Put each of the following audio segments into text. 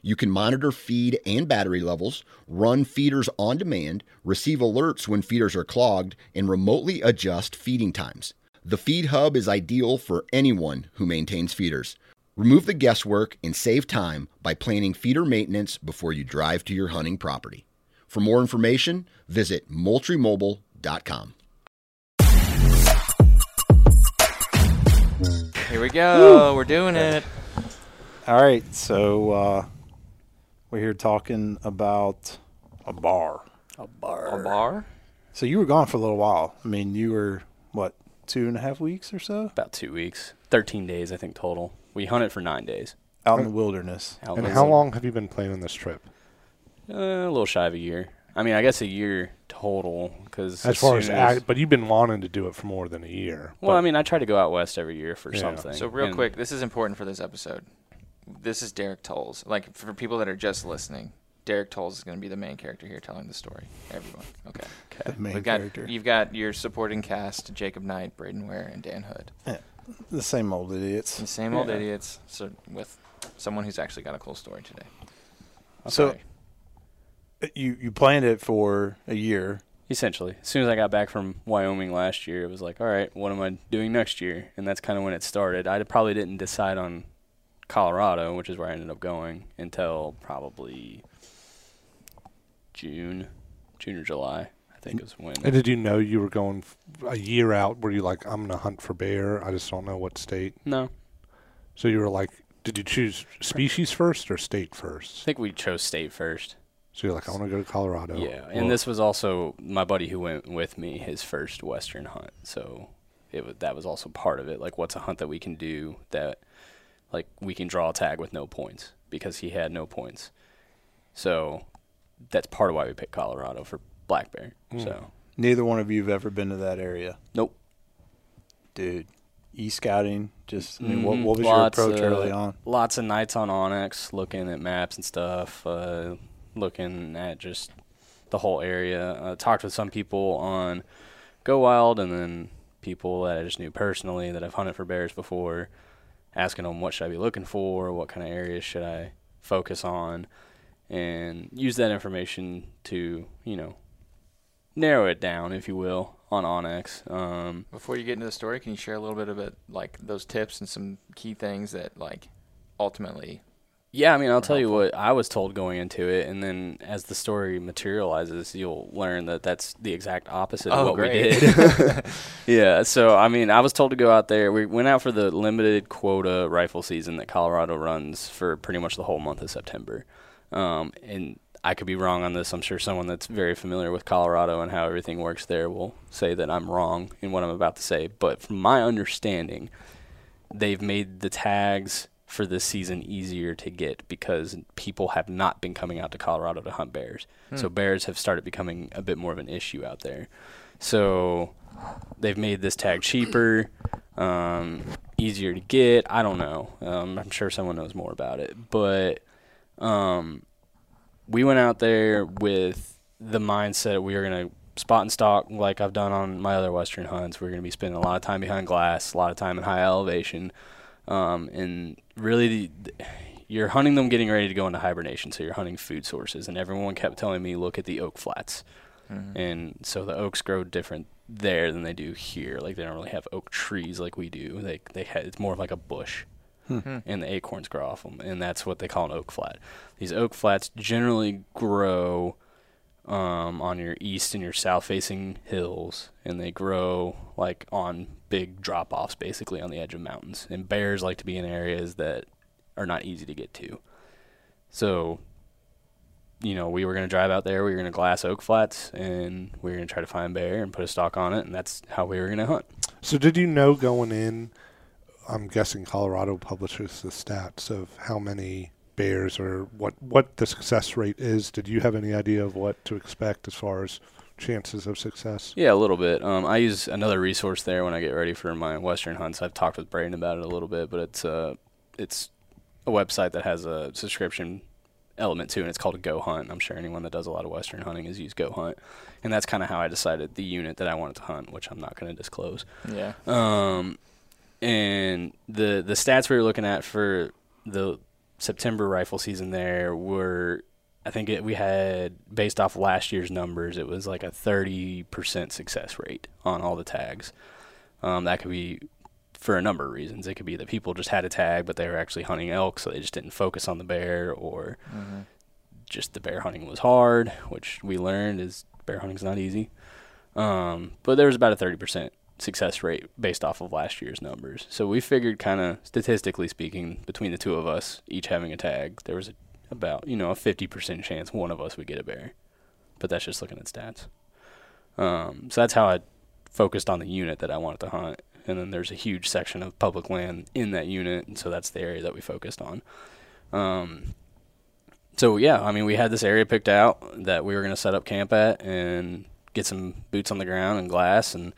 you can monitor feed and battery levels, run feeders on demand, receive alerts when feeders are clogged, and remotely adjust feeding times. The Feed Hub is ideal for anyone who maintains feeders. Remove the guesswork and save time by planning feeder maintenance before you drive to your hunting property. For more information, visit MoultrieMobile.com. Here we go. Woo. We're doing it. All right, so... we're here talking about a bar. A bar? So you were gone for a little while. I mean, you were, what, 2.5 weeks or so? About 2 weeks. 13 days, I think, total. We hunted for 9 days. Out in the wilderness. And how long have you been planning this trip? A little shy of a year. I mean, I guess a year total. Cause as far as but you've been wanting to do it for more than a year. Well, I mean, I try to go out west every year for something. So real quick, this is important for this episode. This is Derek Tolles. Like, for people that are just listening, Derek Tolles is going to be the main character here telling the story. Everyone. Okay. The main character. You've got your supporting cast, Jacob Knight, Brayden Ware, and Dan Hood. Yeah. The same old idiots. So with someone who's actually got a cool story today. You planned it for a year. Essentially. As soon as I got back from Wyoming last year, it was like, all right, what am I doing next year? And that's kind of when it started. I probably didn't decide on Colorado, which is where I ended up going, until probably June or July, I think is when. And did you know you were going a year out? Were you like, I'm going to hunt for bear, I just don't know what state? No. So you were like, did you choose species first or state first? I think we chose state first. So you're like, I want to go to Colorado. Yeah, and this was also my buddy who went with me, his first Western hunt. So that was also part of it. Like, what's a hunt that we can do that... Like, we can draw a tag with no points, because he had no points. So that's part of why we picked Colorado for black bear. Mm. So neither one of you have ever been to that area? Nope. Dude, e-scouting, just what was your approach early on? Lots of nights on Onyx, looking at maps and stuff, looking at just the whole area. Talked with some people on Go Wild, and then people that I just knew personally that I've hunted for bears before. Asking them what should I be looking for, what kind of areas should I focus on, and use that information to, narrow it down, if you will, on OnX. Before you get into the story, can you share a little bit about, like, those tips and some key things that, like, ultimately... Yeah, I mean, I'll tell you what I was told going into it, and then as the story materializes, you'll learn that that's the exact opposite of what we did. Yeah, so, I mean, I was told to go out there. We went out for the limited quota rifle season that Colorado runs for pretty much the whole month of September. And I could be wrong on this. I'm sure someone that's very familiar with Colorado and how everything works there will say that I'm wrong in what I'm about to say. But from my understanding, they've made the tags for this season easier to get because people have not been coming out to Colorado to hunt bears. So bears have started becoming a bit more of an issue out there. So they've made this tag cheaper, easier to get. I don't know. I'm sure someone knows more about it. But we went out there with the mindset we were going to spot and stalk like I've done on my other Western hunts. We're going to be spending a lot of time behind glass, a lot of time in high elevation. And really, you're hunting them getting ready to go into hibernation, so you're hunting food sources. And everyone kept telling me, look at the oak flats. Mm-hmm. And so the oaks grow different there than they do here. Like, they don't really have oak trees like we do. It's more of like a bush, and the acorns grow off them, and that's what they call an oak flat. These oak flats generally grow on your east and your south-facing hills, and they grow like on big drop-offs basically on the edge of mountains. And bears like to be in areas that are not easy to get to. So, we were going to drive out there, we were going to glass oak flats, and we were going to try to find bear and put a stalk on it, and that's how we were going to hunt. So did you know going in, I'm guessing Colorado publishes the stats of how many bears or what the success rate is? Did you have any idea of what to expect as far as chances of success? Yeah, a little bit. I use another resource there when I get ready for my Western hunts. I've talked with Brayden about it a little bit, but it's a website that has a subscription element too, and it's called Go Hunt. I'm sure anyone that does a lot of Western hunting has used Go Hunt, and that's kind of how I decided the unit that I wanted to hunt, which I'm not going to disclose. Yeah. And the stats we were looking at for the September rifle season there were, I think we had, based off last year's numbers, it was like a 30% success rate on all the tags. That could be for a number of reasons. It could be that people just had a tag, but they were actually hunting elk, so they just didn't focus on the bear, or just the bear hunting was hard, which we learned is bear hunting's not easy. But there was about a 30% success rate based off of last year's numbers. So we figured, kind of statistically speaking, between the two of us each having a tag, there was about a 50% chance one of us would get a bear. But that's just looking at stats. So that's how I focused on the unit that I wanted to hunt. And then there's a huge section of public land in that unit, and so that's the area that we focused on. We had this area picked out that we were going to set up camp at and get some boots on the ground and glass and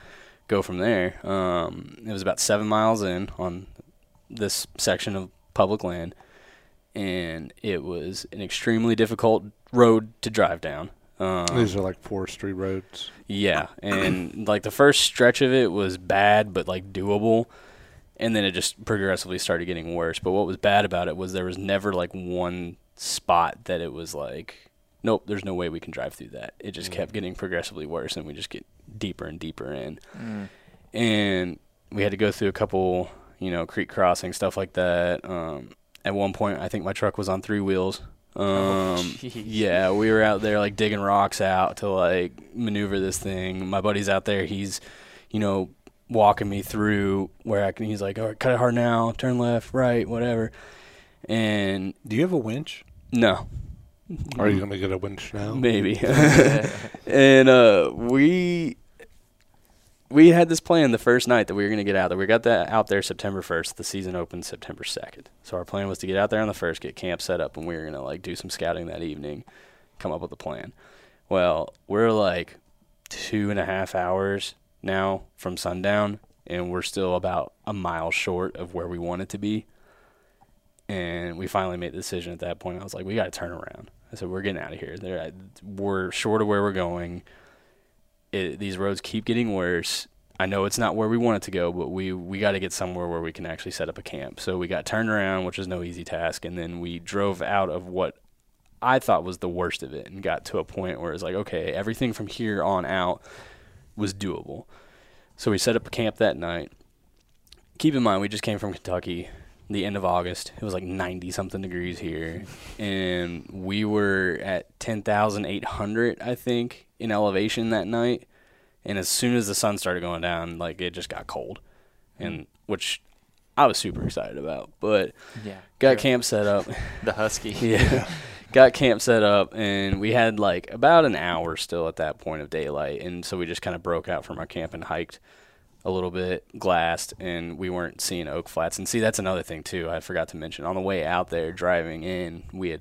go from there. It was about 7 miles in on this section of public land, and it was an extremely difficult road to drive down. These are like forestry roads. Yeah, and like the first stretch of it was bad but like doable, and then it just progressively started getting worse. But what was bad about it was there was never like one spot that it was like, nope, there's no way we can drive through that. It just kept getting progressively worse, and we just get deeper and deeper in. And we had to go through a couple, creek crossing, stuff like that. At one point, I think my truck was on three wheels. Yeah, we were out there like digging rocks out to like maneuver this thing. My buddy's out there, he's walking me through where I can. He's like, all right, cut it hard now, turn left, right, whatever. And do you have a winch? No. Are you gonna get a winch now? Maybe. And we had this plan the first night that we were gonna get out there. We got that out there September 1st. The season opened September 2nd. So our plan was to get out there on the 1st, get camp set up, and we were gonna like do some scouting that evening, come up with a plan. Well, we're like 2.5 hours now from sundown, and we're still about a mile short of where we wanted to be. And we finally made the decision at that point. I was like, we gotta turn around. I said, we're getting out of here. We're short of where we're going. These roads keep getting worse. I know it's not where we want it to go, but we got to get somewhere where we can actually set up a camp. So we got turned around, which is no easy task, and then we drove out of what I thought was the worst of it and got to a point where it's like, okay, everything from here on out was doable. So we set up a camp that night. Keep in mind, we just came from Kentucky, the end of August. It was like 90-something degrees here, and we were at 10,800, I think, in elevation that night. And as soon as the sun started going down, like it just got cold, and which I was super excited about, but camp set up. The Husky. Yeah. Got camp set up, and we had like about an hour still at that point of daylight. And so we just kind of broke out from our camp and hiked a little bit, glassed, and we weren't seeing oak flats. And see, that's another thing too, I forgot to mention. On the way out there driving in, we had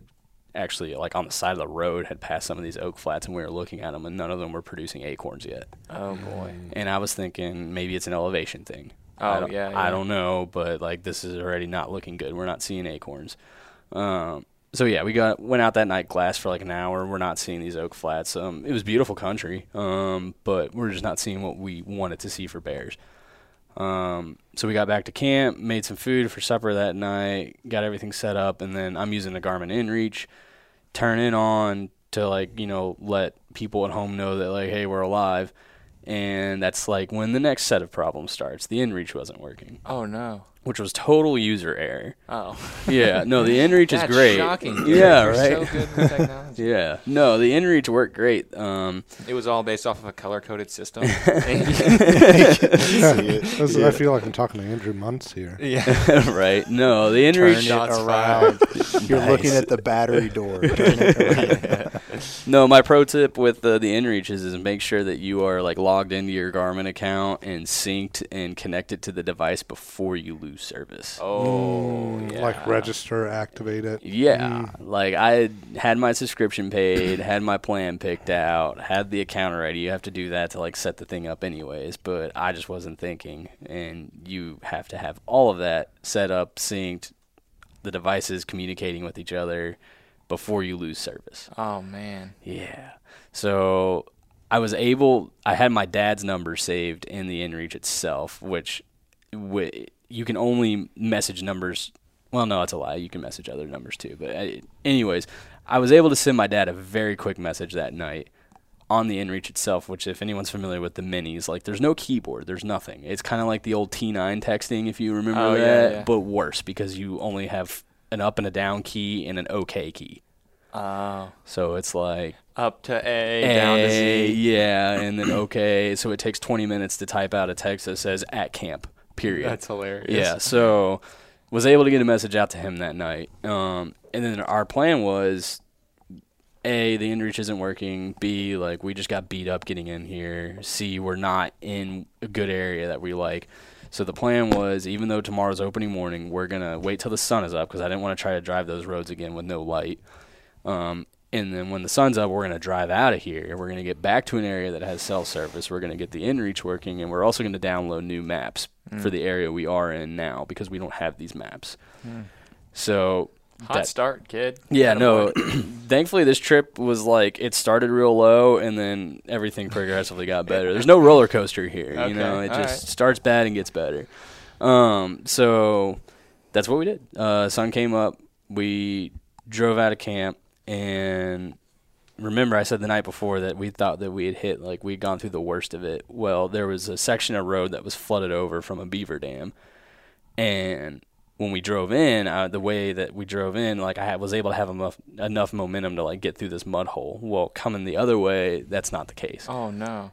actually, like on the side of the road, had passed some of these oak flats, and we were looking at them, and none of them were producing acorns yet. Oh boy. And I was thinking maybe it's an elevation thing. I don't know, but like this is already not looking good. We're not seeing acorns. We went out that night, glass for like an hour. We're not seeing these oak flats. It was beautiful country, but we're just not seeing what we wanted to see for bears. So we got back to camp, made some food for supper that night, got everything set up, and then I'm using a Garmin inReach, turning on to like, let people at home know that like, hey, we're alive. And that's like when the next set of problems starts. The inReach wasn't working. Oh no. Which was total user error. Oh. Yeah. No, the inReach is great. That's shocking. Dude. Yeah, right. You're so good with technology. Yeah. No, the inReach worked great. It was all based off of a color-coded system. You can see it. I feel like I'm talking to Andrew Muntz here. Yeah. Right. No, the inReach. Turn it around. You're nice. Looking at the battery door. Turn it around. No, my pro tip with the inReach is make sure that you are like logged into your Garmin account and synced and connected to the device before you lose service. Oh, yeah. Like register, activate it. Yeah. Like I had my subscription paid, had my plan picked out, had the account already. You have to do that to like set the thing up anyways, but I just wasn't thinking. And you have to have all of that set up, synced, the devices communicating with each other before you lose service. Oh, man. Yeah. So I had my dad's number saved in the inReach itself, which you can only message numbers. Well, no, that's a lie. You can message other numbers too. But anyways, I was able to send my dad a very quick message that night on the inReach itself, which if anyone's familiar with the minis, like there's no keyboard, there's nothing. It's kind of like the old T9 texting, if you remember that, but worse because you only have an up and a down key and an OK key. Oh. So it's like up to A, down to Z. Yeah, and then OK. So it takes 20 minutes to type out a text that says at camp, period. That's hilarious. Yeah, so was able to get a message out to him that night. And then our plan was, A, the inReach isn't working. B, like we just got beat up getting in here. C, we're not in a good area that we like. So the plan was, even though tomorrow's opening morning, we're going to wait till the sun is up because I didn't want to try to drive those roads again with no light. And then when the sun's up, we're going to drive out of here. We're going to get back to an area that has cell service. We're going to get the inReach working, and we're also going to download new maps for the area we are in now because we don't have these maps. So hot start, kid. Yeah, no. Thankfully, this trip was like it started real low, and then everything progressively got better. There's no roller coaster here, okay, you know. It just starts bad and gets better. So that's what we did. Sun came up. We drove out of camp, and remember, I said the night before that we thought that we had hit, like we'd gone through the worst of it. Well, there was a section of road that was flooded over from a beaver dam, and when we drove in, the way that we drove in, like I was able to have enough momentum to like get through this mud hole. Well, coming the other way, that's not the case. Oh, no.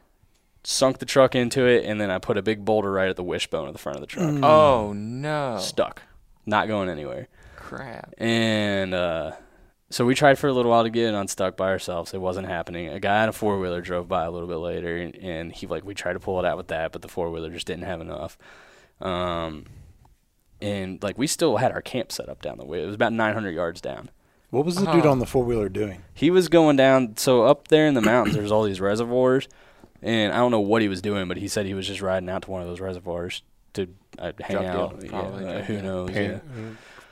Sunk the truck into it, and then I put a big boulder right at the wishbone of the front of the truck. Oh, no. Stuck. Not going anywhere. Crap. And so we tried for a little while to get it unstuck by ourselves. It wasn't happening. A guy on a four-wheeler drove by a little bit later, and he we tried to pull it out with that, but the four-wheeler just didn't have enough. And, like, we still had our camp set up down the way. It was about 900 yards down. What was the dude on the four-wheeler doing? He was going down. So up there in the mountains, there's all these reservoirs. And I don't know what he was doing, but he said he was just riding out to one of those reservoirs to hang out. Who knows?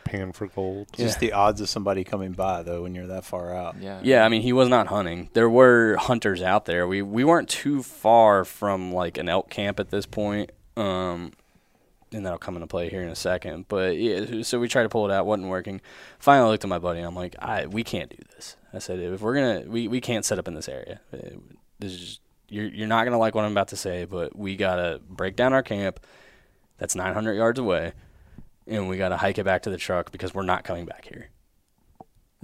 Pan for gold. Yeah. Just the odds of somebody coming by, though, when you're that far out. Yeah, I mean, he was not hunting. There were hunters out there. We weren't too far from, like, an elk camp at this point. And that'll come into play here in a second. But, yeah, so we tried to pull it out. Wasn't working. Finally, I looked at my buddy, and I'm like, we can't do this. I said, if we're going to – we can't set up in this area. This is just, you're not going to like what I'm about to say, but we got to break down our camp that's 900 yards away, and we got to hike it back to the truck because we're not coming back here.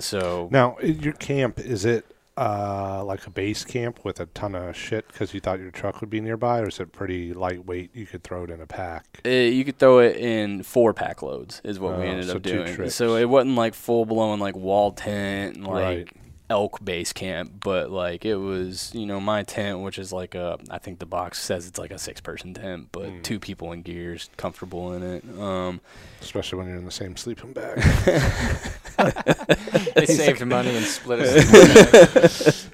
So – now, your camp, is it – like a base camp with a ton of shit because you thought your truck would be nearby, or is it pretty lightweight? You could throw it in a pack. You could throw it in 4-pack loads is what we ended up doing. So it wasn't like full blown like wall tent and like elk base camp, but like it was, you know, my tent, which is like a, I think the box says it's like a 6-person tent, but 2 people in gears, comfortable in it. Especially when you're in the same sleeping bag. They saved money and split us.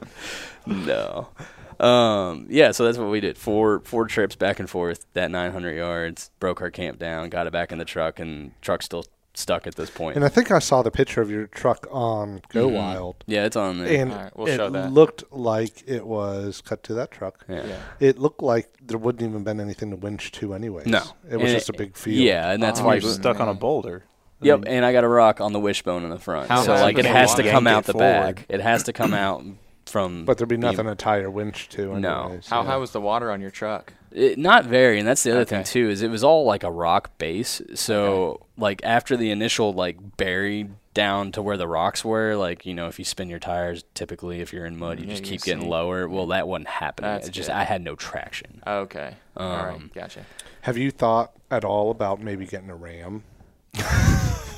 Yeah, so that's what we did. Four trips back and forth, that 900 yards, broke our camp down, got it back in the truck, and truck's still stuck at this point. And I think I saw the picture of your truck on Go Wild. Yeah, it's on there. And all right, we'll show that. It looked like it was cut to that truck. Yeah. It looked like there wouldn't even been anything to winch to anyways. No. It was just a big field. Yeah, and that's why you're stuck on a boulder. Yep, and I got a rock on the wishbone in the front. So, like, it has to come out the back. It has to come out from... But there'd be nothing to tie your winch to. Anyways. No. How high was the water on your truck? Not very, and that's the other thing, too, is it was all, like, a rock base. So, like, after the initial, like, buried down to where the rocks were, like, you know, if you spin your tires, typically, if you're in mud, you just keep getting lower. Well, that wasn't happening. It's just I had no traction. Okay. All right, gotcha. Have you thought at all about maybe getting a Ram?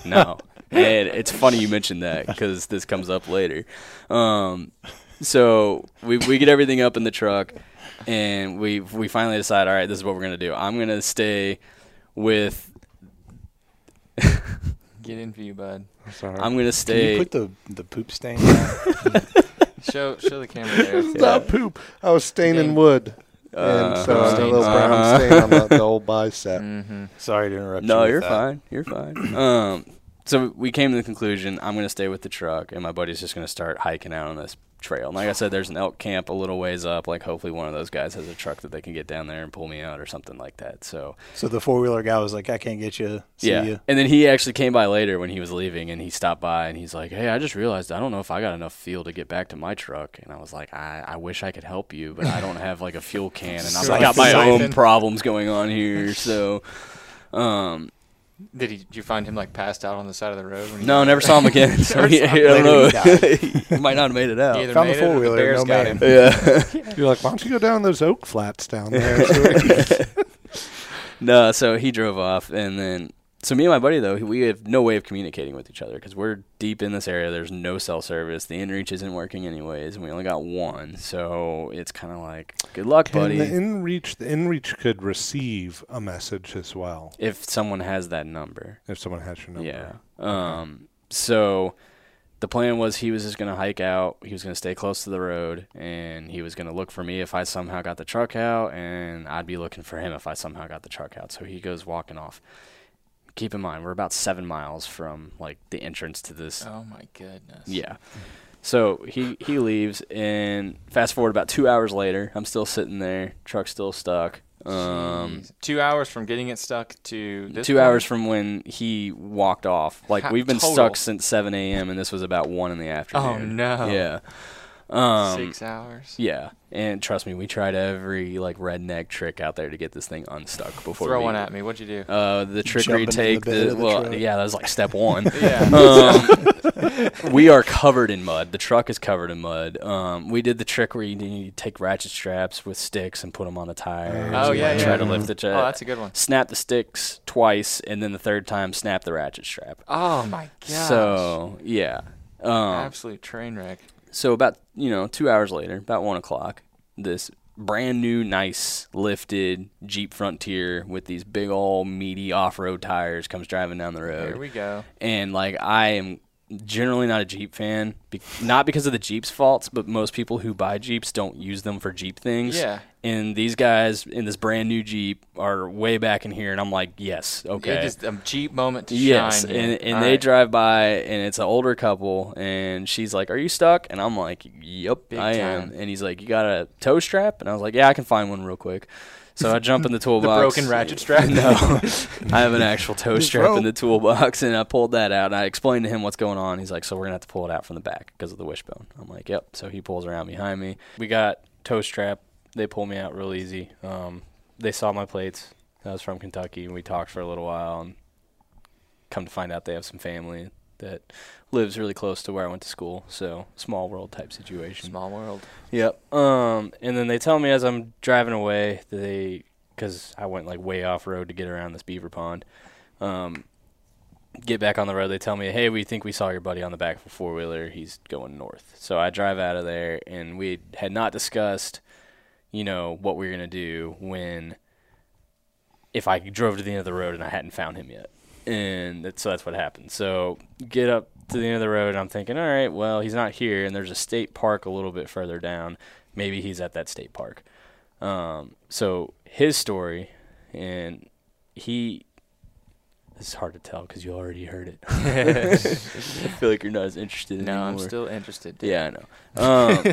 No, and it's funny you mentioned that because this comes up later. So we get everything up in the truck, and we finally decide, all right, this is what we're going to do. I'm going to stay with – Get in for you, bud. Sorry. I'm going to stay – Can you put the poop stain down? Show the camera there. Stop poop. I was staining wood. And so a little brown stain on the old bicep. Mm-hmm. Sorry to interrupt you. No, you're fine. You're fine. So we came to the conclusion, I'm going to stay with the truck, and my buddy's just going to start hiking out on this trail. And like I said, there's an elk camp a little ways up. Like, hopefully one of those guys has a truck that they can get down there and pull me out or something like that. So the four-wheeler guy was like, I can't get you. See you. And then he actually came by later when he was leaving, and he stopped by, and he's like, hey, I just realized I don't know if I got enough fuel to get back to my truck. And I was like, I wish I could help you, but I don't have, like, a fuel can, and I got my own problems going on here. So, Did you find him, like, passed out on the side of the road? No, never saw him again. So I don't know. He might not have made it out. Found the four-wheeler. The bears got him. Yeah. You're like, why don't you go down those oak flats down there? No, so he drove off. And then, so me and my buddy, though, we have no way of communicating with each other because we're deep in this area. There's no cell service. The inReach isn't working anyways, and we only got one. So it's kind of like, good luck, buddy. The inReach could receive a message as well. If someone has that number. If someone has your number. Yeah. So the plan was he was just going to hike out. He was going to stay close to the road, and he was going to look for me if I somehow got the truck out, and I'd be looking for him if I somehow got the truck out. So he goes walking off. Keep in mind, we're about 7 miles from, like, the entrance to this. Oh, my goodness. Yeah. So he leaves, and fast forward about 2 hours later, I'm still sitting there. Truck's still stuck. 2 hours from getting it stuck to this 2 hours from when he walked off. Like, we've been stuck since 7 a.m., and this was about 1 in the afternoon. Oh, no. Yeah. 6 hours. Yeah. And trust me, we tried every, like, redneck trick out there to get this thing unstuck before. Throw one at me. What'd you do? The trickery take. That was, like, step one. We are covered in mud. The truck is covered in mud. We did the trick where you take ratchet straps with sticks and put them on the tires. Oh, yeah, yeah. Try to lift the jet. Oh, that's a good one. Snap the sticks twice, and then the third time, snap the ratchet strap. Oh, my gosh. So, yeah. Absolute train wreck. So about, 2 hours later, about 1 o'clock, this brand new, nice, lifted Jeep Frontier with these big old meaty off-road tires comes driving down the road. Here we go. And, like, I am generally not a Jeep fan, not because of the Jeep's faults, but most people who buy Jeeps don't use them for Jeep things. Yeah. And these guys in this brand new Jeep are way back in here, and I'm like, yes, okay. It is a Jeep moment to shine. Yes, and they drive by, and it's an older couple, and she's like, are you stuck? And I'm like, yep, I am. And he's like, you got a tow strap? And I was like, yeah, I can find one real quick. So I jump in the toolbox. The broken ratchet strap? No. I have an actual toe strap in the toolbox, and I pulled that out, and I explained to him what's going on. He's like, so we're going to have to pull it out from the back because of the wishbone. I'm like, yep. So he pulls around behind me. We got toe strap. They pulled me out real easy. They saw my plates. I was from Kentucky, and we talked for a little while, and come to find out they have some family that lives really close to where I went to school. So small world type situation. Small world. Yep. And then they tell me as I'm driving away, because I went, like, way off road to get around this beaver pond. Get back on the road, they tell me, hey, we think we saw your buddy on the back of a four-wheeler. He's going north. So I drive out of there, and we had not discussed, what we were going to do if I drove to the end of the road and I hadn't found him yet. And so that's what happened. So get up to the end of the road, and I'm thinking, all right, well, he's not here, and there's a state park a little bit further down. Maybe he's at that state park. So his story, and it's hard to tell because you already heard it. I feel like you're not as interested anymore. No, I'm still interested. Dude. Yeah, I know.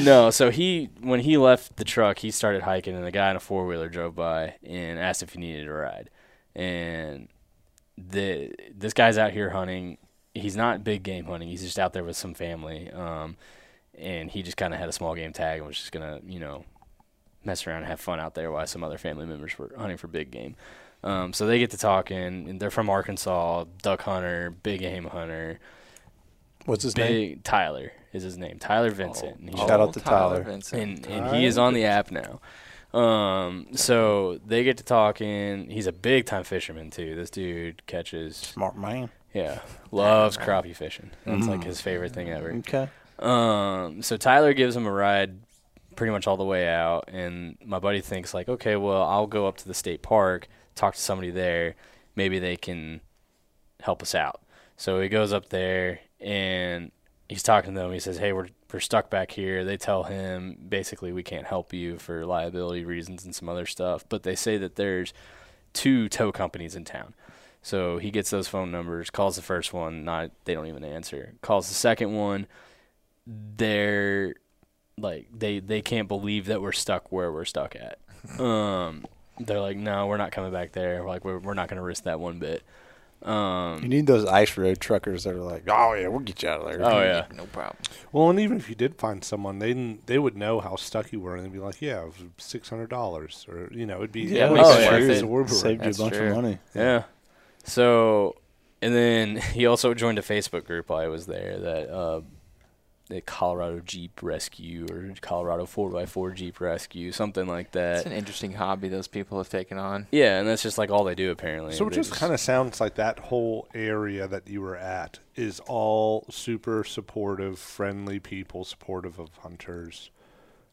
No, so when he left the truck, he started hiking, and the guy in a four-wheeler drove by and asked if he needed a ride. And this guy's out here hunting. He's not big game hunting. He's just out there with some family. And he just kind of had a small game tag and was just going to, mess around and have fun out there while some other family members were hunting for big game. So they get to talking, and they're from Arkansas, duck hunter, big game hunter. What's his name? Tyler is his name. Tyler Vincent. Shout out to Tyler Vincent. And he is on the app now. So they get to talking. He's a big-time fisherman, too. This dude catches. Smart man. Yeah. Loves crappie fishing. That's, like, his favorite thing ever. Okay. So Tyler gives him a ride pretty much all the way out, and my buddy thinks, like, okay, well, I'll go up to the state park, talk to somebody there, maybe they can help us out. So he goes up there, and he's talking to them. He says, hey, we're stuck back here. They tell him, basically, we can't help you for liability reasons and some other stuff, but they say that there's 2 tow companies in town. So he gets those phone numbers, calls the first one, they don't even answer, calls the second one, they're like, they can't believe that we're stuck where we're stuck at. They're like, no, we're not coming back there. We're like, we're not going to risk that one bit. You need those ice road truckers that are like, oh yeah, we'll get you out of there. Oh yeah, no problem. Well, and even if you did find someone, they would know how stuck you were, and they'd be like, yeah, it was $600, or it'd be saved you a bunch of money. Yeah. So, and then he also joined a Facebook group while I was there that the Colorado Jeep Rescue or Colorado 4x4 Jeep Rescue, something like that. It's an interesting hobby those people have taken on. Yeah, and that's just like all they do apparently. So it just kind of sounds like that whole area that you were at is all super supportive, friendly people, supportive of hunters.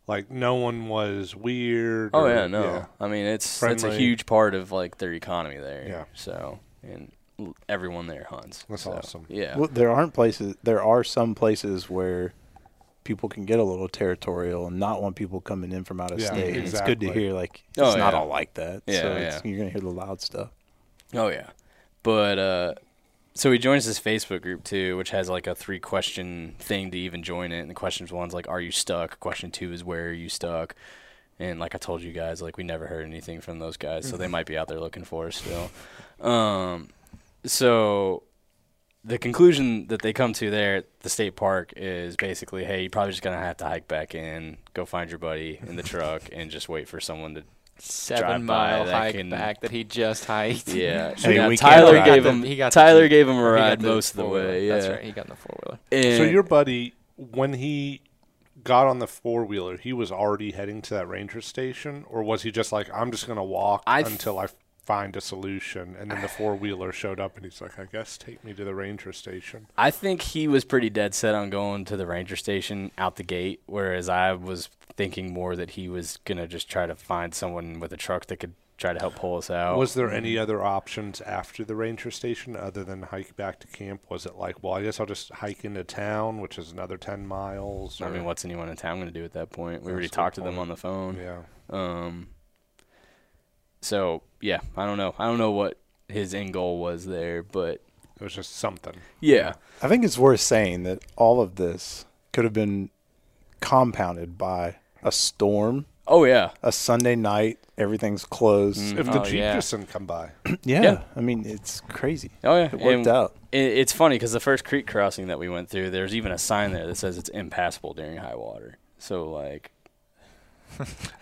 Like no one was weird. Oh, yeah, no. Yeah. I mean, it's a huge part of like their economy there. Yeah. So, and everyone there hunts. That's awesome. Yeah. Well, there are some places where people can get a little territorial and not want people coming in from out of state. Exactly. It's good to hear it's not all like that. Yeah, so you're going to hear the loud stuff. Oh, yeah. But so he joins this Facebook group too, which has like a 3-question thing to even join it. And the questions one's like, are you stuck? Question 2 is, where are you stuck? And like I told you guys, like we never heard anything from those guys. So they might be out there looking for us still. So the conclusion that they come to there at the state park is basically, hey, you're probably just going to have to hike back in, go find your buddy in the truck, and just wait for someone to 7-mile hike back that he just hiked. Yeah. Tyler gave him a ride most of the way. Yeah. That's right. He got in the 4-wheeler. And so your buddy, when he got on the 4-wheeler, he was already heading to that ranger station, or was he just like, I'm just going to walk until I find a solution? And then the 4-wheeler showed up, and he's like, I guess take me to the ranger station. I think he was pretty dead set on going to the ranger station out the gate, whereas I was thinking more that he was going to just try to find someone with a truck that could try to help pull us out. Was there any other options after the ranger station other than hike back to camp? Was it like, well, I guess I'll just hike into town, which is another 10 miles? I mean, what's anyone in town going to do at that point? We already talked to them on the phone. Yeah. So, yeah, I don't know. I don't know what his end goal was there, but it was just something. Yeah. I think it's worth saying that all of this could have been compounded by a storm. Oh, yeah. A Sunday night, everything's closed. If the Jeep just didn't come by. Yeah. I mean, it's crazy. Oh, yeah. It worked out. It's funny because the first creek crossing that we went through, there's even a sign there that says it's impassable during high water. So, like,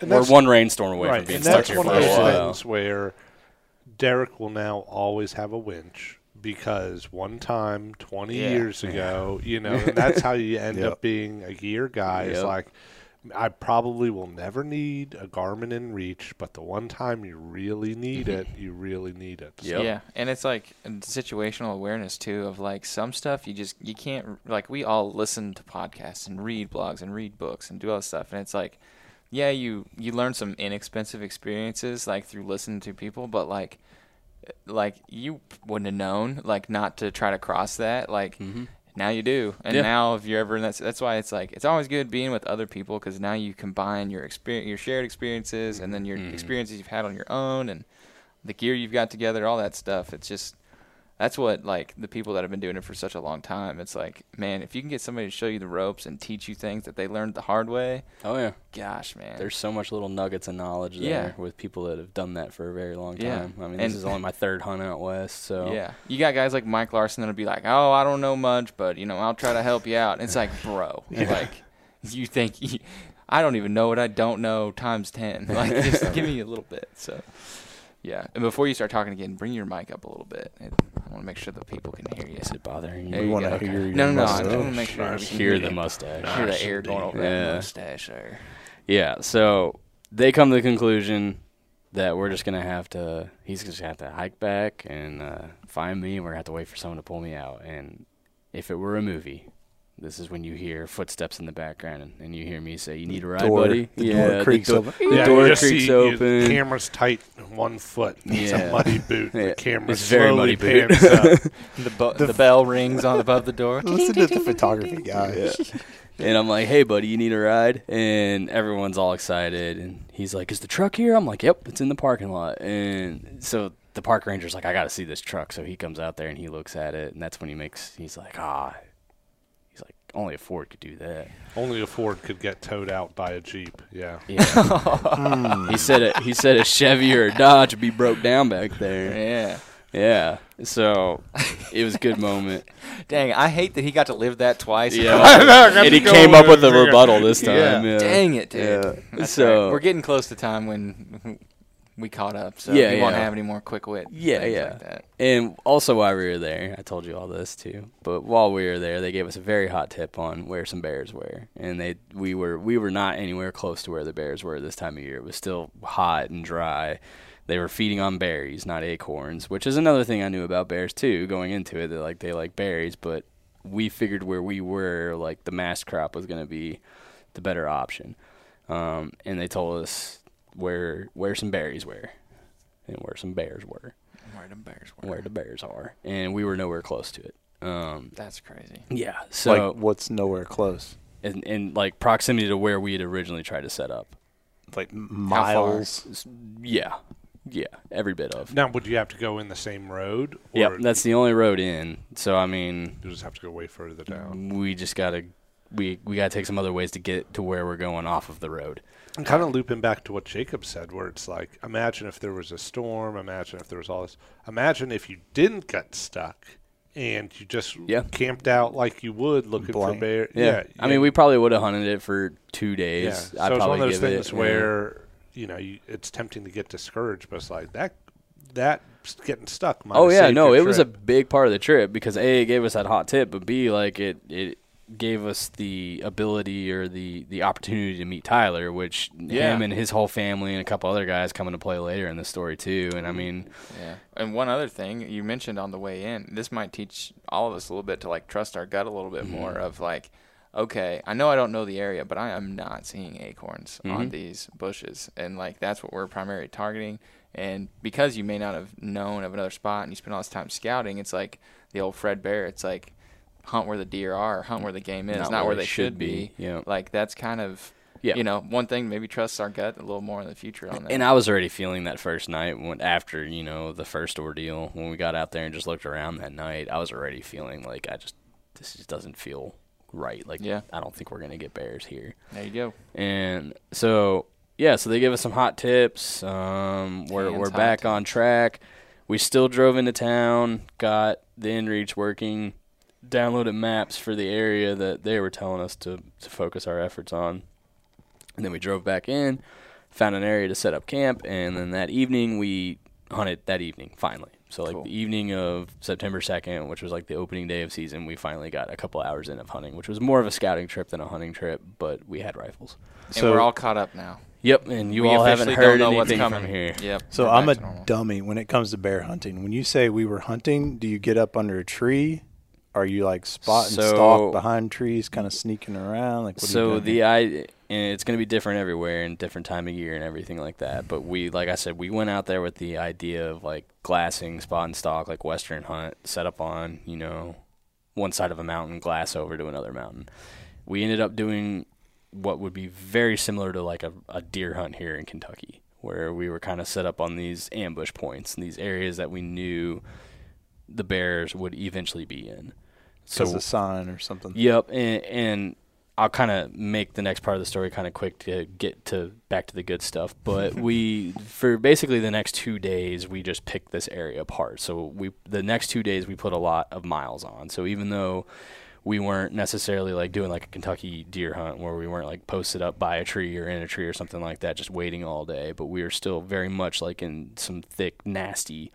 we're one rainstorm away from being stuck here for a while. And that's one of those things where Derek will now always have a winch because one time 20 years ago, and that's how you end up being a gear guy. It's like, I probably will never need a Garmin inReach, but the one time you really need it, you really need it. Yep. Yeah, and it's like situational awareness, too, of like some stuff you can't, like we all listen to podcasts and read blogs and read books and do all this stuff, and it's like, yeah, you learn some inexpensive experiences like through listening to people, but like you wouldn't have known like not to try to cross that, like now you do. And now if you're ever in that's why it's like it's always good being with other people because now you combine your experience, your shared experiences, and then your experiences you've had on your own and the gear you've got together, all that stuff. It's just that's what like the people that have been doing it for such a long time. It's like, man, if you can get somebody to show you the ropes and teach you things that they learned the hard way. Oh yeah. Gosh, man. There's so much little nuggets of knowledge there with people that have done that for a very long time. I mean, this is only my 3rd hunt out west, so. Yeah. You got guys like Mike Larson that'll be like, "Oh, I don't know much, but I'll try to help you out." And it's like, "Bro, like you think I don't even know what I don't know times 10. Like just give me a little bit." So yeah, and before you start talking again, bring your mic up a little bit. I want to make sure the people can hear you. Is it bothering you? We want to hear your mustache. No, I want to make sure we hear the mustache. Hear the air going over that mustache there. Yeah, so they come to the conclusion that we're just going to have to, he's just going to have to hike back and find me, and we're going to have to wait for someone to pull me out. And if it were a movie, This is when you hear footsteps in the background, and you hear me say, "You need a ride, buddy." The door creaks open. The camera's tight in one foot. It's a muddy boot. Yeah. The camera's very muddy boot. The bell rings on above the door. Listen to the photography guy. Yeah. And I'm like, "Hey, buddy, you need a ride?" And everyone's all excited. And he's like, "Is the truck here?" I'm like, "Yep, it's in the parking lot." And so the park ranger's like, "I got to see this truck." So he comes out there and he looks at it, and that's when he's like, "Ah." Only a Ford could do that. Only a Ford could get towed out by a Jeep. Yeah. He said a Chevy or a Dodge would be broke down back there. Yeah. So it was a good moment. Dang, I hate that he got to live that twice. Yeah. And he came up with a rebuttal this time. Yeah. Dang it, dude. Yeah. So right. We're getting close to time when we caught up, so we won't have any more quick wit. Yeah. Like that. And also while we were there, I told you all this too, but while we were there, they gave us a very hot tip on where some bears were, and we were not anywhere close to where the bears were this time of year. It was still hot and dry. They were feeding on berries, not acorns, which is another thing I knew about bears too. Going into it, they like berries, but we figured where we were, like the mass crop was going to be the better option, and they told us where some berries were and where some bears were. Where the bears are. And we were nowhere close to it. That's crazy. Yeah. So like what's nowhere close? And like proximity to where we had originally tried to set up. Like miles? Yeah. Yeah. Every bit of. Now would you have to go in the same road? Yeah, that's the only road in. So I mean, you just have to go way further down. We just gotta we gotta take some other ways to get to where we're going off of the road. I'm kind of looping back to what Jacob said, where it's like, imagine if there was a storm, imagine if there was all this. Imagine if you didn't get stuck and you just camped out like you would looking for bear. Yeah. I mean, we probably would have hunted it for 2 days. Yeah. So it's one of those things where, it's tempting to get discouraged, but it's like that getting stuck might have saved your trip. It was a big part of the trip because A, it gave us that hot tip, but B, like it gave us the ability or the opportunity to meet Tyler, which him and his whole family and a couple other guys come into play later in the story too. And I mean, and one other thing you mentioned on the way in, this might teach all of us a little bit to like trust our gut a little bit more of like, okay, I know I don't know the area, but I am not seeing acorns on these bushes. And like, that's what we're primarily targeting. And because you may not have known of another spot and you spend all this time scouting, it's like the old Fred Bear. It's like, hunt where the deer are, hunt where the game is, not where they should be. Yep. Like, that's kind of, one thing, maybe trust our gut a little more in the future on that. And I was already feeling that first night after, the first ordeal, when we got out there and just looked around that night, I was already feeling like this just doesn't feel right. Like, I don't think we're going to get bears here. There you go. And so, so they gave us some hot tips. We're back on track. We still drove into town, got the inReach working, downloaded maps for the area that they were telling us to focus our efforts on. And then we drove back in, found an area to set up camp, and then that evening we hunted that evening, finally. So like the evening of September 2nd, which was like the opening day of season, we finally got a couple hours in of hunting, which was more of a scouting trip than a hunting trip, but we had rifles. And so we're all caught up now. Yep, and we all haven't heard anything from here. Yep. So I'm a dummy when it comes to bear hunting. When you say we were hunting, do you get up under a tree? Are you like spot and stalk behind trees, kind of sneaking around? Like, what so do you the I and it's going to be different everywhere and different time of year and everything like that. But we, like I said, we went out there with the idea of like glassing, spot and stalk, like Western hunt, set up on one side of a mountain, glass over to another mountain. We ended up doing what would be very similar to like a deer hunt here in Kentucky, where we were kind of set up on these ambush points and these areas that we knew the bears would eventually be in. So a sign or something. Yep, and I'll kind of make the next part of the story kind of quick to get to back to the good stuff. But we, for basically the next 2 days, we just picked this area apart. So the next 2 days we put a lot of miles on. So even though we weren't necessarily like doing like a Kentucky deer hunt where we weren't like posted up by a tree or in a tree or something like that, just waiting all day, but we were still very much like in some thick, nasty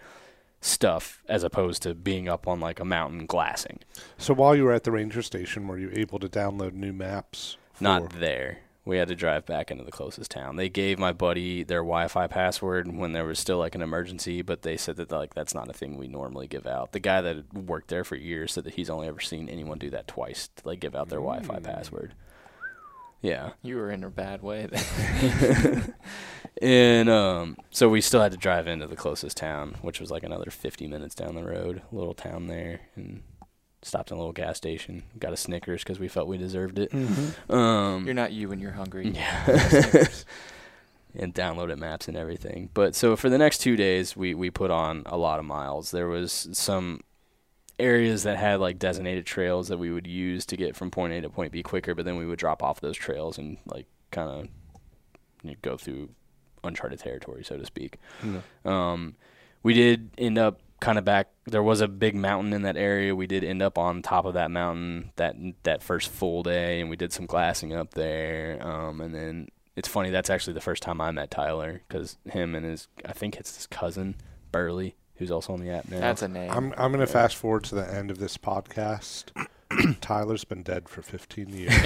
stuff as opposed to being up on like a mountain glassing. So while you were at the ranger station, were you able to download new maps? Not there. we had to drive back into the closest town. They gave my buddy their Wi-Fi password when there was still like an emergency, but they said that like that's not a thing we normally give out. The guy that worked there for years said that he's only ever seen anyone do that twice, to, like, give out their Wi-Fi password. Yeah. You were in a bad way then. And so we still had to drive into the closest town, which was like another 50 minutes down the road, a little town there, and stopped in a little gas station, got a Snickers because we felt we deserved it. Mm-hmm. You're not you when you're hungry. Yeah. And downloaded maps and everything. But so for the next 2 days, we put on a lot of miles. There was some areas that had like designated trails that we would use to get from point A to point B quicker, but then we would drop off those trails and like kind of, you know, go through uncharted territory, so to speak. Mm-hmm. We did end up kind of back. There was a big mountain in that area. We did end up on top of that mountain that first full day, and we did some glassing up there. And then it's funny, that's actually the first time I met Tyler, because him and his cousin Burley, who's also on the app now. That's a name. I'm going to fast forward to the end of this podcast. Tyler's been dead for 15 years.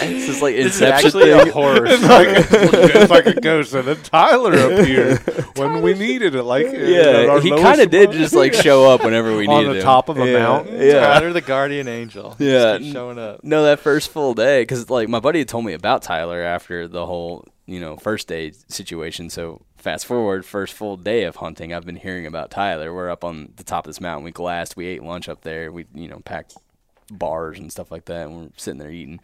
This is like Inception. It's actually a horror story. It's like a ghost, and then Tyler appeared when we needed it. Like, yeah, he kind of did just like show up whenever we needed him. On the top of a mountain. Yeah. Tyler, the guardian angel. Yeah, just showing up. No, that first full day, because like my buddy had told me about Tyler after the whole, you know, first day situation. So fast forward, first full day of hunting, I've been hearing about Tyler. We're up on the top of this mountain. We glassed. We ate lunch up there. We, you know, packed bars and stuff like that, and we're sitting there eating.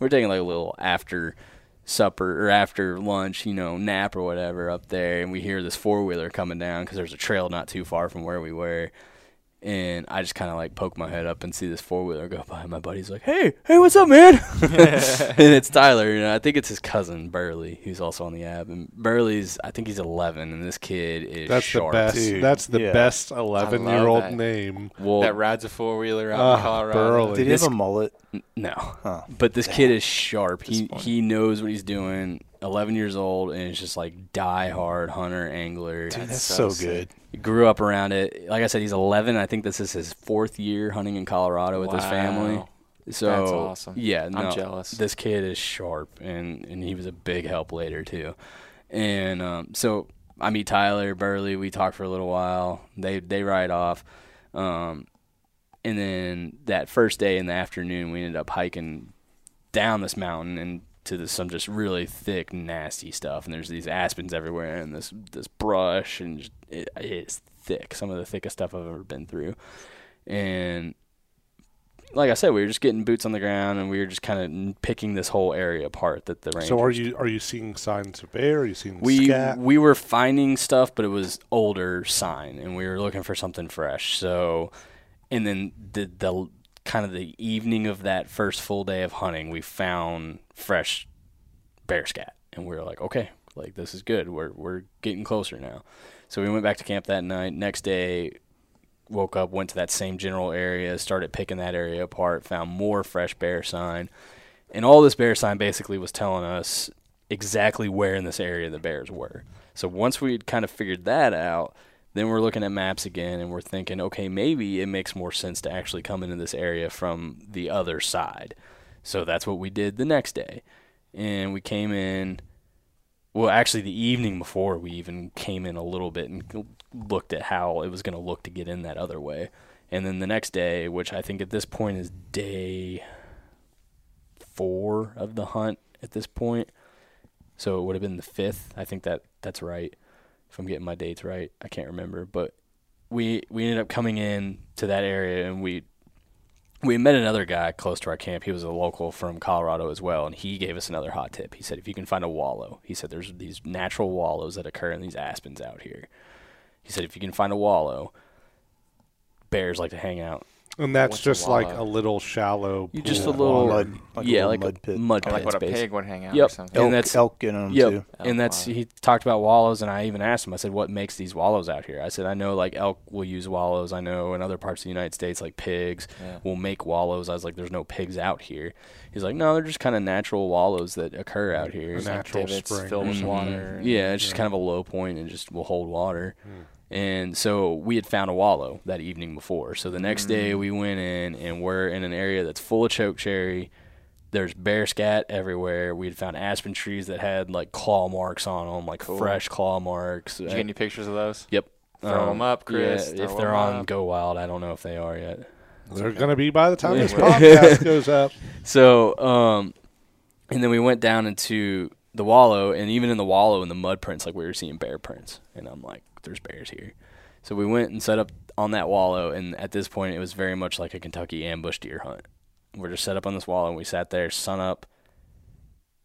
We're taking like a little after supper or after lunch, you know, nap or whatever up there, and we hear this four-wheeler coming down because there's a trail not too far from where we were. And I just kind of like poke my head up and see this four-wheeler go by. My buddy's like, hey, what's up, man? And it's Tyler, and I think it's his cousin, Burley, who's also on the app. And Burley's, I think he's 11, and this kid is sharp. That's the best 11-year-old name. Well, that rides a four-wheeler out in Colorado. Burley. Did he have a mullet? No. Huh. But this kid is sharp. He knows what he's doing. 11 years old, and it's just like die-hard hunter, angler. Dude, that's so good. He grew up around it. Like I said, he's 11. I think this is his fourth year hunting in Colorado with his family. So, that's awesome. Yeah, I'm jealous. This kid is sharp, and he was a big help later too. And so I meet Tyler, Burley. We talk for a little while. They ride off. And then that first day in the afternoon, we ended up hiking down this mountain and to some just really thick, nasty stuff, and there's these aspens everywhere, and this brush, and just, it's thick. Some of the thickest stuff I've ever been through. And like I said, we were just getting boots on the ground, and we were just kind of picking this whole area apart that the range. So are you seeing signs of bear? Are you seeing scat? We were finding stuff, but it was older sign, and we were looking for something fresh. So, and then the kind of the evening of that first full day of hunting, we found fresh bear scat, and we were like, okay, like this is good, we're getting closer now. So we went back to camp that night. Next day, woke up, went to that same general area, started picking that area apart, found more fresh bear sign, and all this bear sign basically was telling us exactly where in this area the bears were. So once we'd kind of figured that out, then we're looking at maps again, and we're thinking, okay, maybe it makes more sense to actually come into this area from the other side. So that's what we did the next day. And we came in, well, actually the evening before, we even came in a little bit and looked at how it was going to look to get in that other way. And then the next day, which I think at this point is day 4 of the hunt at this point, so it would have been the 5th. I think that's right. If I'm getting my dates right, I can't remember, but we ended up coming in to that area, and we met another guy close to our camp. He was a local from Colorado as well, and he gave us another hot tip. He said, if you can find a wallow, he said, there's these natural wallows that occur in these aspens out here. He said, if you can find a wallow, bears like to hang out. And that's just like a little shallow pool. Just a little mud, like a mud pit. Like what a pig would hang out or something. And that's elk in them too. And that's he talked about wallows, and I even asked him, I said, what makes these wallows out here? I said, I know like elk will use wallows. I know in other parts of the United States like pigs will make wallows. I was like, there's no pigs out here. He's like, no, they're just kind of natural wallows that occur out here. Natural springs filled with water. Yeah, it's just kind of a low point and just will hold water. And so we had found a wallow that evening before. So the next day we went in, and we're in an area that's full of chokecherry. There's bear scat everywhere. We had found aspen trees that had like claw marks on them, like fresh claw marks. Did you get any pictures of those? Yep. Throw them up, Chris. Yeah, if they're on Go Wild, I don't know if they are yet. They're going to be by the time this podcast goes up. So, and then we went down into the wallow, and even in the wallow in the mud prints, like we were seeing bear prints. And I'm like, there's bears here. So we went and set up on that wallow, and at this point it was very much like a Kentucky ambush deer hunt. We're just set up on this wallow, and we sat there sun up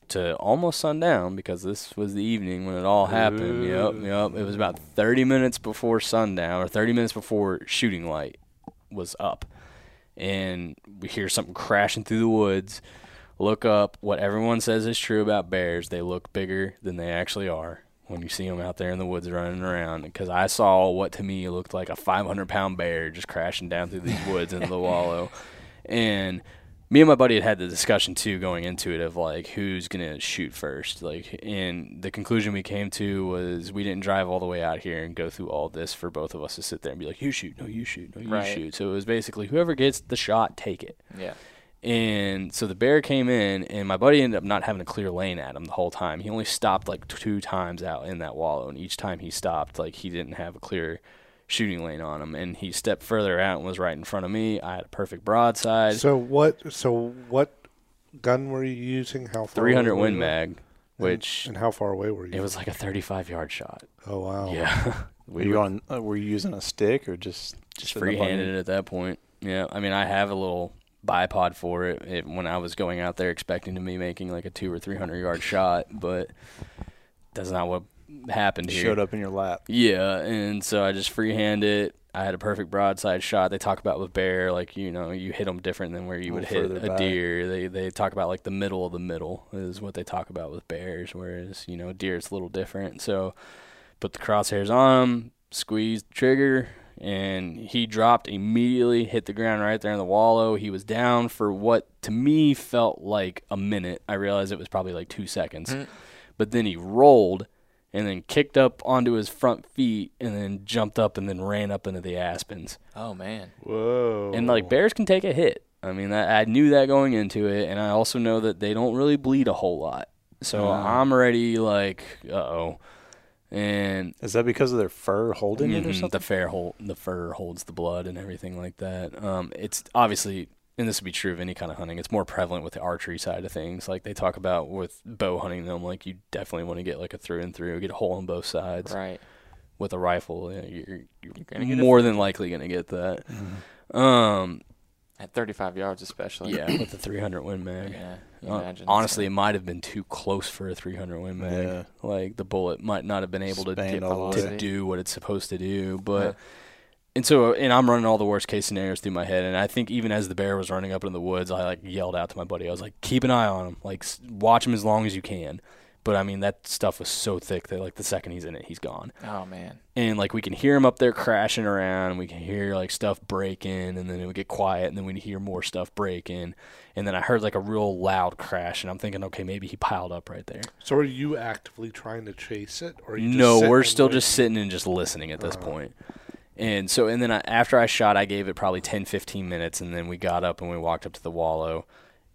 to almost sundown because this was the evening when it all happened. Yep. It was about 30 minutes before sundown, or 30 minutes before shooting light was up. And we hear something crashing through the woods, look up. What everyone says is true about bears, they look bigger than they actually are when you see them out there in the woods running around, because I saw what to me looked like a 500-pound bear just crashing down through these woods into the wallow. And me and my buddy had the discussion, too, going into it of, like, who's going to shoot first. Like, and the conclusion we came to was we didn't drive all the way out here and go through all this for both of us to sit there and be like, you shoot, no, you shoot, no, you shoot. So it was basically whoever gets the shot, take it. Yeah. And so the bear came in, and my buddy ended up not having a clear lane at him the whole time. He only stopped, like, 2 times out in that wallow, and each time he stopped, like, he didn't have a clear shooting lane on him, and he stepped further out and was right in front of me. I had a perfect broadside. So what gun were you using? How far? 300 Win Mag. Which and how far away were you? It was like a 35-yard shot. Oh wow! Yeah. Were you using a stick or just free-handed at that point? Yeah. I mean, I have a little bipod for it. When I was going out there expecting to be making like a 200 or 300-yard shot, but that's not what happened here. Showed up in your lap. Yeah, and so I just freehand it. I had a perfect broadside shot. They talk about with bear, like, you know, you hit them different than where you would hit a deer. They talk about, like, the middle of the middle is what they talk about with bears, whereas, you know, deer, it's a little different. So put the crosshairs on him, squeezed the trigger, and he dropped immediately, hit the ground right there in the wallow. He was down for what, to me, felt like a minute. I realized it was probably like 2 seconds. But then he rolled and then kicked up onto his front feet, and then jumped up, and then ran up into the aspens. Oh, man. Whoa. And, like, bears can take a hit. I mean, I knew that going into it, and I also know that they don't really bleed a whole lot. So I'm already like, uh-oh. And is that because of their fur holding it or something? The fur holds the blood and everything like that. It's obviously, and this would be true of any kind of hunting, it's more prevalent with the archery side of things. Like, they talk about with bow hunting them, like, you definitely want to get, like, a through and through, get a hole on both sides. Right. With a rifle, you know, you're more than likely going to get that. Mm-hmm. At 35 yards especially. Yeah, with the 300 Win Mag. Yeah, honestly, it might have been too close for a 300 Win Mag. Yeah. Like, the bullet might not have been able to do what it's supposed to do, but... Yeah. And I'm running all the worst case scenarios through my head, and I think even as the bear was running up in the woods, I, like, yelled out to my buddy. I was like, keep an eye on him. Like, watch him as long as you can. But, I mean, that stuff was so thick that, like, the second he's in it, he's gone. Oh, man. And, like, we can hear him up there crashing around. We can hear, like, stuff breaking, and then it would get quiet, and then we'd hear more stuff breaking. And then I heard, like, a real loud crash, and I'm thinking, okay, maybe he piled up right there. So are you actively trying to chase it? Or are you just No, we're still waiting? Just sitting and just listening at this point. And so, and then after I shot, I gave it probably 10, 15 minutes, and then we got up and we walked up to the wallow.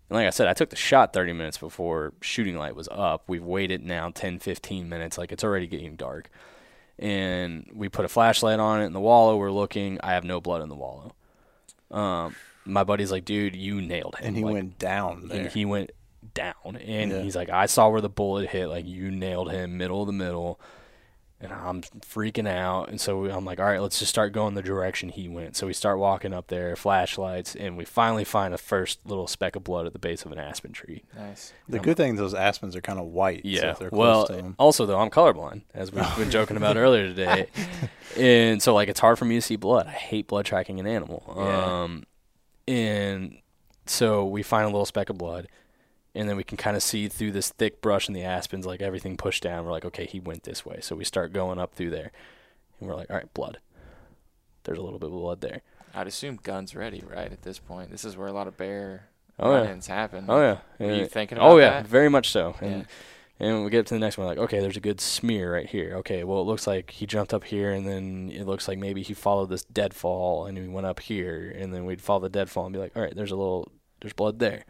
And like I said, I took the shot 30 minutes before shooting light was up. We've waited now 10, 15 minutes. Like, it's already getting dark. And we put a flashlight on it in the wallow. We're looking. I have no blood in the wallow. My buddy's like, dude, you nailed him. And he went down there. And he went down. And he's like, I saw where the bullet hit. Like, you nailed him, middle of the middle. And I'm freaking out. And so I'm like, all right, let's just start going the direction he went. So we start walking up there, flashlights, and we finally find a first little speck of blood at the base of an aspen tree. Nice. The good thing is those aspens are kind of white. Yeah. So well, close to them. Also, though, I'm colorblind, as we've been joking about earlier today. And so, like, it's hard for me to see blood. I hate blood tracking an animal. Yeah. And so we find a little speck of blood. And then we can kind of see through this thick brush in the aspens, like, everything pushed down. We're like, okay, he went this way. So we start going up through there. And we're like, all right, blood. There's a little bit of blood there. I'd assume guns ready, right, at this point. This is where a lot of bear run-ins happen. Oh, yeah. Were you thinking about that? Oh, yeah, very much so. And we get up to the next one, like, okay, there's a good smear right here. Okay, well, it looks like he jumped up here, and then it looks like maybe he followed this deadfall, and he went up here. And then we'd follow the deadfall and be like, all right, there's blood there.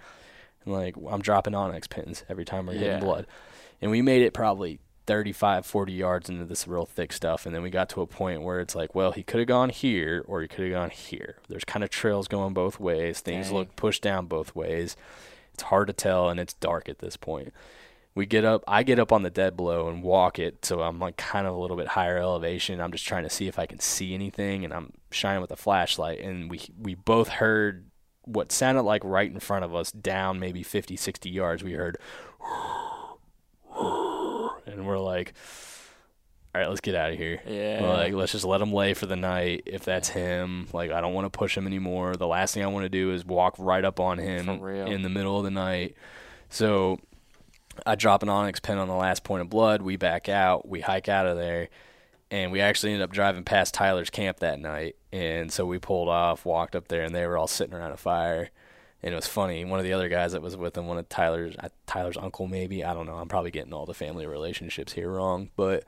And like, I'm dropping Onyx pins every time we're getting blood. And we made it probably 35, 40 yards into this real thick stuff. And then we got to a point where it's like, well, he could have gone here or he could have gone here. There's kind of trails going both ways. Things look pushed down both ways. It's hard to tell, and it's dark at this point. We get up. I get up on the dead blow and walk it, so I'm like kind of a little bit higher elevation. I'm just trying to see if I can see anything, and I'm shining with a flashlight. And we both heard what sounded like right in front of us, down maybe 50, 60 yards, we heard... And we're like, all right, let's get out of here. Yeah. Like, let's just let him lay for the night if that's him. Like, I don't want to push him anymore. The last thing I want to do is walk right up on him in the middle of the night. So I drop an Onyx pin on the last point of blood. We back out. We hike out of there. And we actually ended up driving past Tyler's camp that night. And so we pulled off, walked up there, and they were all sitting around a fire. And it was funny. One of the other guys that was with him, one of Tyler's uncle maybe, I don't know. I'm probably getting all the family relationships here wrong. But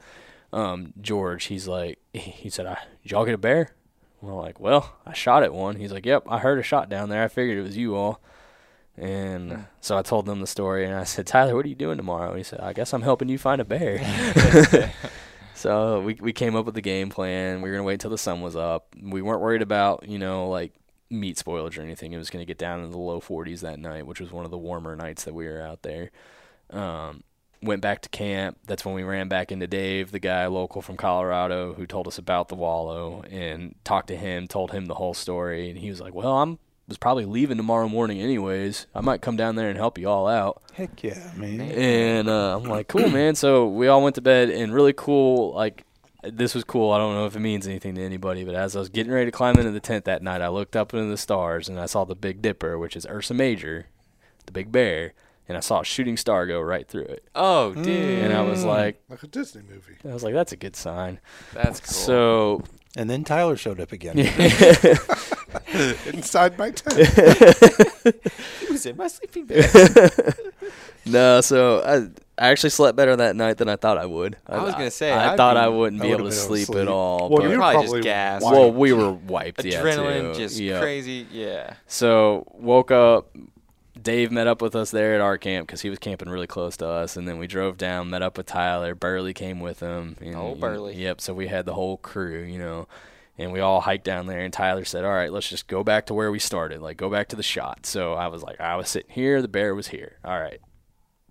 George, he's like, he said, did y'all get a bear? And we're like, well, I shot at one. He's like, yep, I heard a shot down there. I figured it was you all. And so I told them the story, and I said, Tyler, what are you doing tomorrow? And he said, I guess I'm helping you find a bear. So we came up with the game plan. We were going to wait till the sun was up. We weren't worried about, you know, like, meat spoilage or anything. It was going to get down into the low 40s that night, which was one of the warmer nights that we were out there. Went back to camp. That's when we ran back into Dave, the guy local from Colorado who told us about the wallow, and talked to him, told him the whole story. And he was like, well, I was probably leaving tomorrow morning anyways. I might come down there and help you all out. Heck yeah, man. And I'm like, cool, man. So we all went to bed, and really cool, like, this was cool. I don't know if it means anything to anybody, but as I was getting ready to climb into the tent that night, I looked up into the stars, and I saw the Big Dipper, which is Ursa Major, the Big Bear, and I saw a shooting star go right through it. Oh, dude. And I was like a Disney movie. I was like, that's a good sign. That's cool. So... And then Tyler showed up again. Inside my tent. He was in my sleeping bag. No, so... I actually slept better that night than I thought I would. I was going to say. I thought I wouldn't be able to sleep at all. Well, you were probably just gassed. Well, we were wiped, adrenaline, too. Just crazy, So, woke up. Dave met up with us there at our camp because he was camping really close to us. And then we drove down, met up with Tyler. Burley came with him. Burley. Yep, so we had the whole crew, you know. And we all hiked down there, and Tyler said, all right, let's just go back to where we started. Like, go back to the shot. So, I was like, I was sitting here. The bear was here. All right.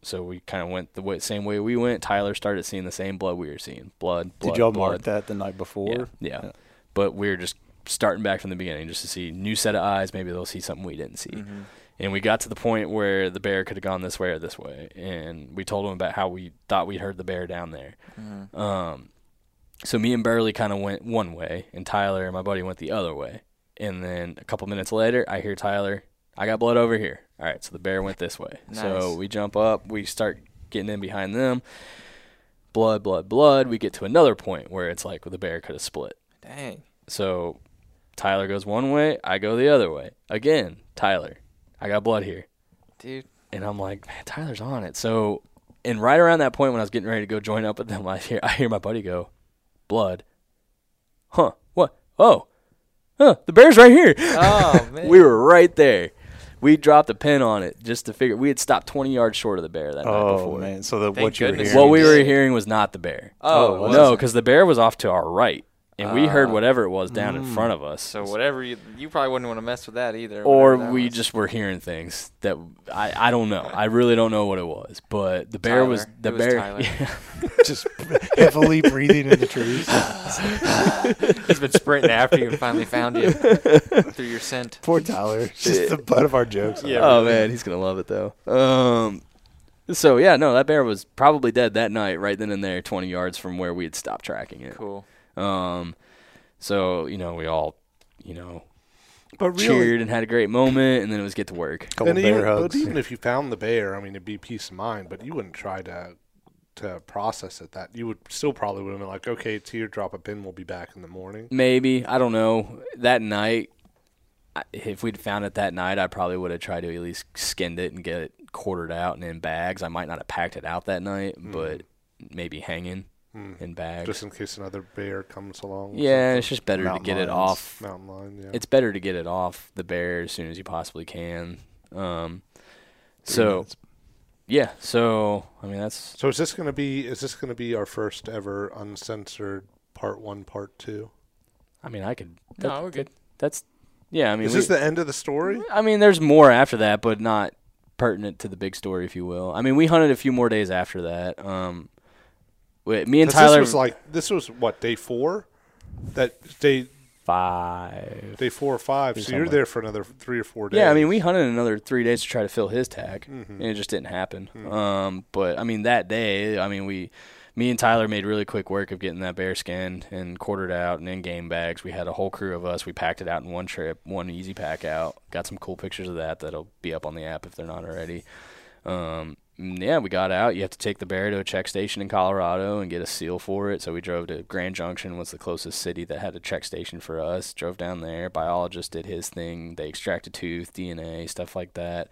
So we kind of went same way we went. Tyler started seeing the same blood we were seeing. Blood. Did y'all mark that the night before? Yeah. But we were just starting back from the beginning just to see new set of eyes. Maybe they'll see something we didn't see. Mm-hmm. And we got to the point where the bear could have gone this way or this way. And we told him about how we thought we heard the bear down there. Mm-hmm. So me and Burley kind of went one way, and Tyler, my buddy, went the other way. And then a couple minutes later, I hear Tyler, I got blood over here. All right, so the bear went this way. Nice. So we jump up. We start getting in behind them. Blood. We get to another point where it's like, well, the bear could have split. Dang. So Tyler goes one way. I go the other way. Again, Tyler, I got blood here. Dude. And I'm like, man, Tyler's on it. So, and right around that point when I was getting ready to go join up with them, I hear my buddy go, blood. Huh, what? Oh, huh, the bear's right here. Oh, man. We were right there. We dropped a pin on it just to figure. We had stopped 20 yards short of the bear that night before. Oh, man. So what we were hearing was not the bear. Oh no, because the bear was off to our right, and we heard whatever it was down in front of us. So whatever, you probably wouldn't want to mess with that either. Or just were hearing things that I don't know. I really don't know what it was, but the bear was the bear. Yeah. Just heavily breathing in the trees. He's been sprinting after you and finally found you through your scent. Poor Tyler. Just the butt of our jokes. Yeah, oh, really. Man, he's going to love it, though. So, yeah, no, that bear was probably dead that night right then and there, 20 yards from where we had stopped tracking it. Cool. So, you know, we all, you know, cheered and had a great moment, and then it was get to work. Couple bear hugs. But even if you found the bear, I mean, it'd be peace of mind, but you wouldn't try to process it. That you would still probably would have been like, okay, it's here, drop a pin, we'll be back in the morning. Maybe. I don't know. That night, if we'd found it that night, I probably would have tried to at least skinned it and get it quartered out and in bags. I might not have packed it out that night, but maybe hanging in bags. Just in case another bear comes along. Yeah, it's just better to get it off. Mountain lion, yeah. It's better to get it off the bear as soon as you possibly can. 3 minutes. Yeah, so I mean that's. So is this going to be our first ever uncensored part one, part two? I mean, I could. No, we're good. That's. Yeah, I mean. Is this the end of the story? I mean, there's more after that, but not pertinent to the big story, if you will. I mean, we hunted a few more days after that. Me and Tyler. This was what, day four? That day. Five. Day 4 or 5. So you're there for another 3 or 4 days. Yeah, I mean, we hunted another 3 days to try to fill his tag, and it just didn't happen. But I mean, that day, I mean, me and Tyler made really quick work of getting that bear skinned and quartered out and in game bags. We had a whole crew of us. We packed it out in one trip, one easy pack out. Got some cool pictures of that'll be up on the app if they're not already. Yeah, we got out. You have to take the bear to a check station in Colorado and get a seal for it. So we drove to Grand Junction, was the closest city that had a check station for us. Drove down there. Biologist did his thing. They extracted tooth, DNA, stuff like that.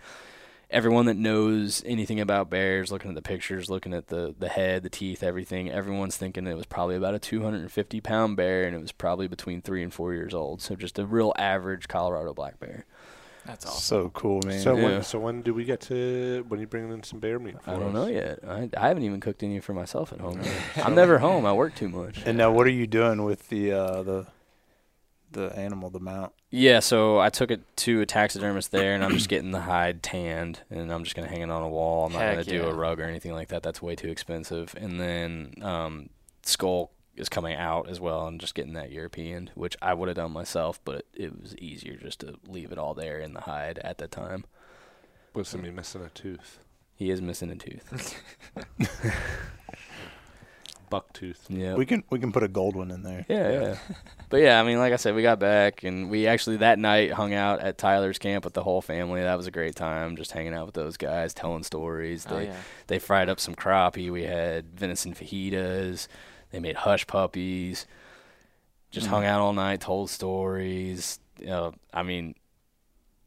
Everyone that knows anything about bears, looking at the pictures, looking at the head, the teeth, everything, everyone's thinking it was probably about a 250-pound bear, and it was probably between 3 and 4 years old. So just a real average Colorado black bear. That's awesome. So cool, man. So yeah. When do we get to – when are you bringing in some bear meat for us? I don't know yet. I haven't even cooked any for myself at home. I'm never home. I work too much. And now what are you doing with the animal, the mount? Yeah, so I took it to a taxidermist there, and I'm just getting the hide tanned, and I'm just going to hang it on a wall. I'm not going to do a rug or anything like that. That's way too expensive. And then skull is coming out as well, and just getting that European, which I would have done myself, but it was easier just to leave it all there in the hide at the time. Was somebody missing a tooth? He is missing a tooth. Buck tooth. Yeah. We can put a gold one in there. Yeah. But yeah, I mean, like I said, we got back, and we actually that night hung out at Tyler's camp with the whole family. That was a great time, just hanging out with those guys, telling stories. They fried up some crappie. We had venison fajitas. They made hush puppies. Just hung out all night, told stories. You know, I mean,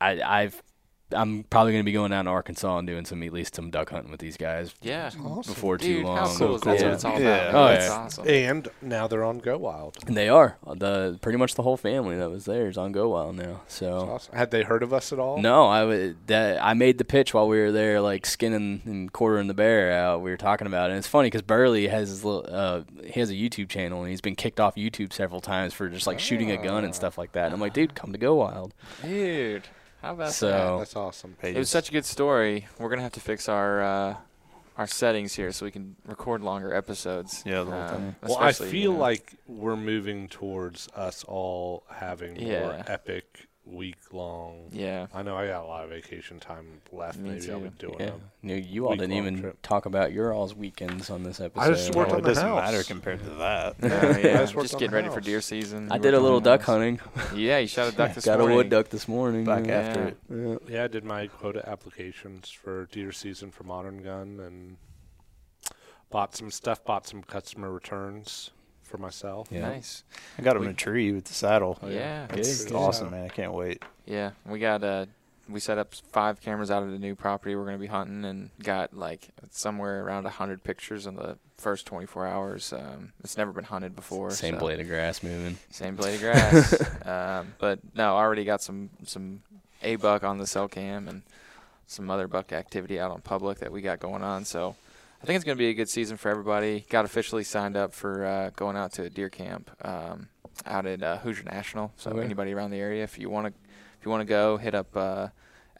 I'm probably going to be going down to Arkansas and doing at least some duck hunting with these guys. Yeah. Awesome. Before too long. How cool is that? That's what it's all about. Yeah. Oh, that's awesome. And now they're on Go Wild. And they are. Pretty much the whole family that was there is on Go Wild now. So awesome. Had they heard of us at all? No. I made the pitch while we were there, like, skinning and quartering the bear out. We were talking about it. And it's funny because Burley has his little, he has a YouTube channel, and he's been kicked off YouTube several times for just, like, shooting a gun and stuff like that. And I'm like, dude, come to Go Wild. Dude. How about that? That's awesome. Pages. It was such a good story. We're going to have to fix our settings here so we can record longer episodes. Yeah, the whole time. Well, I feel like we're moving towards us all having more epic week-long. Yeah. I know I got a lot of vacation time left. Maybe I'll be doing them. No, you all didn't even talk about your all's weekends on this episode. I just worked on the house. It doesn't matter compared to that. Yeah. Just getting ready for deer season. I did a little duck hunting. Yeah, you shot a duck this morning. Got a wood duck this morning. Back after it. Yeah. I did my quota applications for deer season for Modern Gun and bought some stuff, bought some customer returns for myself. Yeah. Nice. I got him a tree with the saddle. Oh, yeah. It's awesome, man. I can't wait. Yeah. We got we set up 5 cameras out of the new property we're going to be hunting, and got like somewhere around 100 pictures in the first 24 hours. It's never been hunted before. Same blade of grass moving. Same blade of grass. But no, I already got some A-buck on the cell cam and some other buck activity out on public that we got going on. So I think it's going to be a good season for everybody. Got officially signed up for going out to a deer camp out at Hoosier National. So anybody around the area, if you want to go, hit up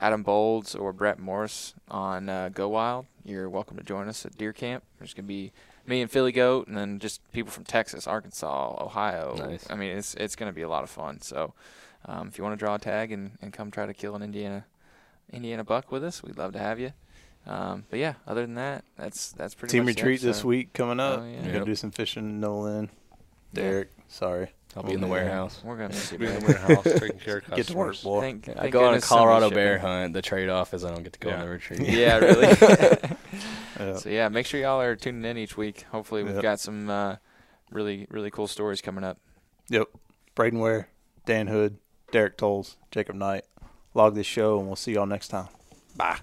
Adam Boulds or Brett Morris on Go Wild. You're welcome to join us at deer camp. There's going to be me and Philly Goat, and then just people from Texas, Arkansas, Ohio. Nice. I mean, it's going to be a lot of fun. So if you want to draw a tag and come try to kill an Indiana buck with us, we'd love to have you. But yeah, other than that, that's pretty much it. Team retreat this week coming up. We're going to do some fishing in Nolan. Derek, sorry. I'll be in the warehouse. We're going to be in the warehouse taking care of customers. Get to work, boy. I go on a Colorado bear hunt. The trade-off is I don't get to go on the retreat. Yeah, really. So yeah, make sure y'all are tuning in each week. Hopefully we've got some really, really cool stories coming up. Yep. Brayden Ware, Dan Hood, Derek Tolles, Jacob Knight. Log this show, and we'll see y'all next time. Bye.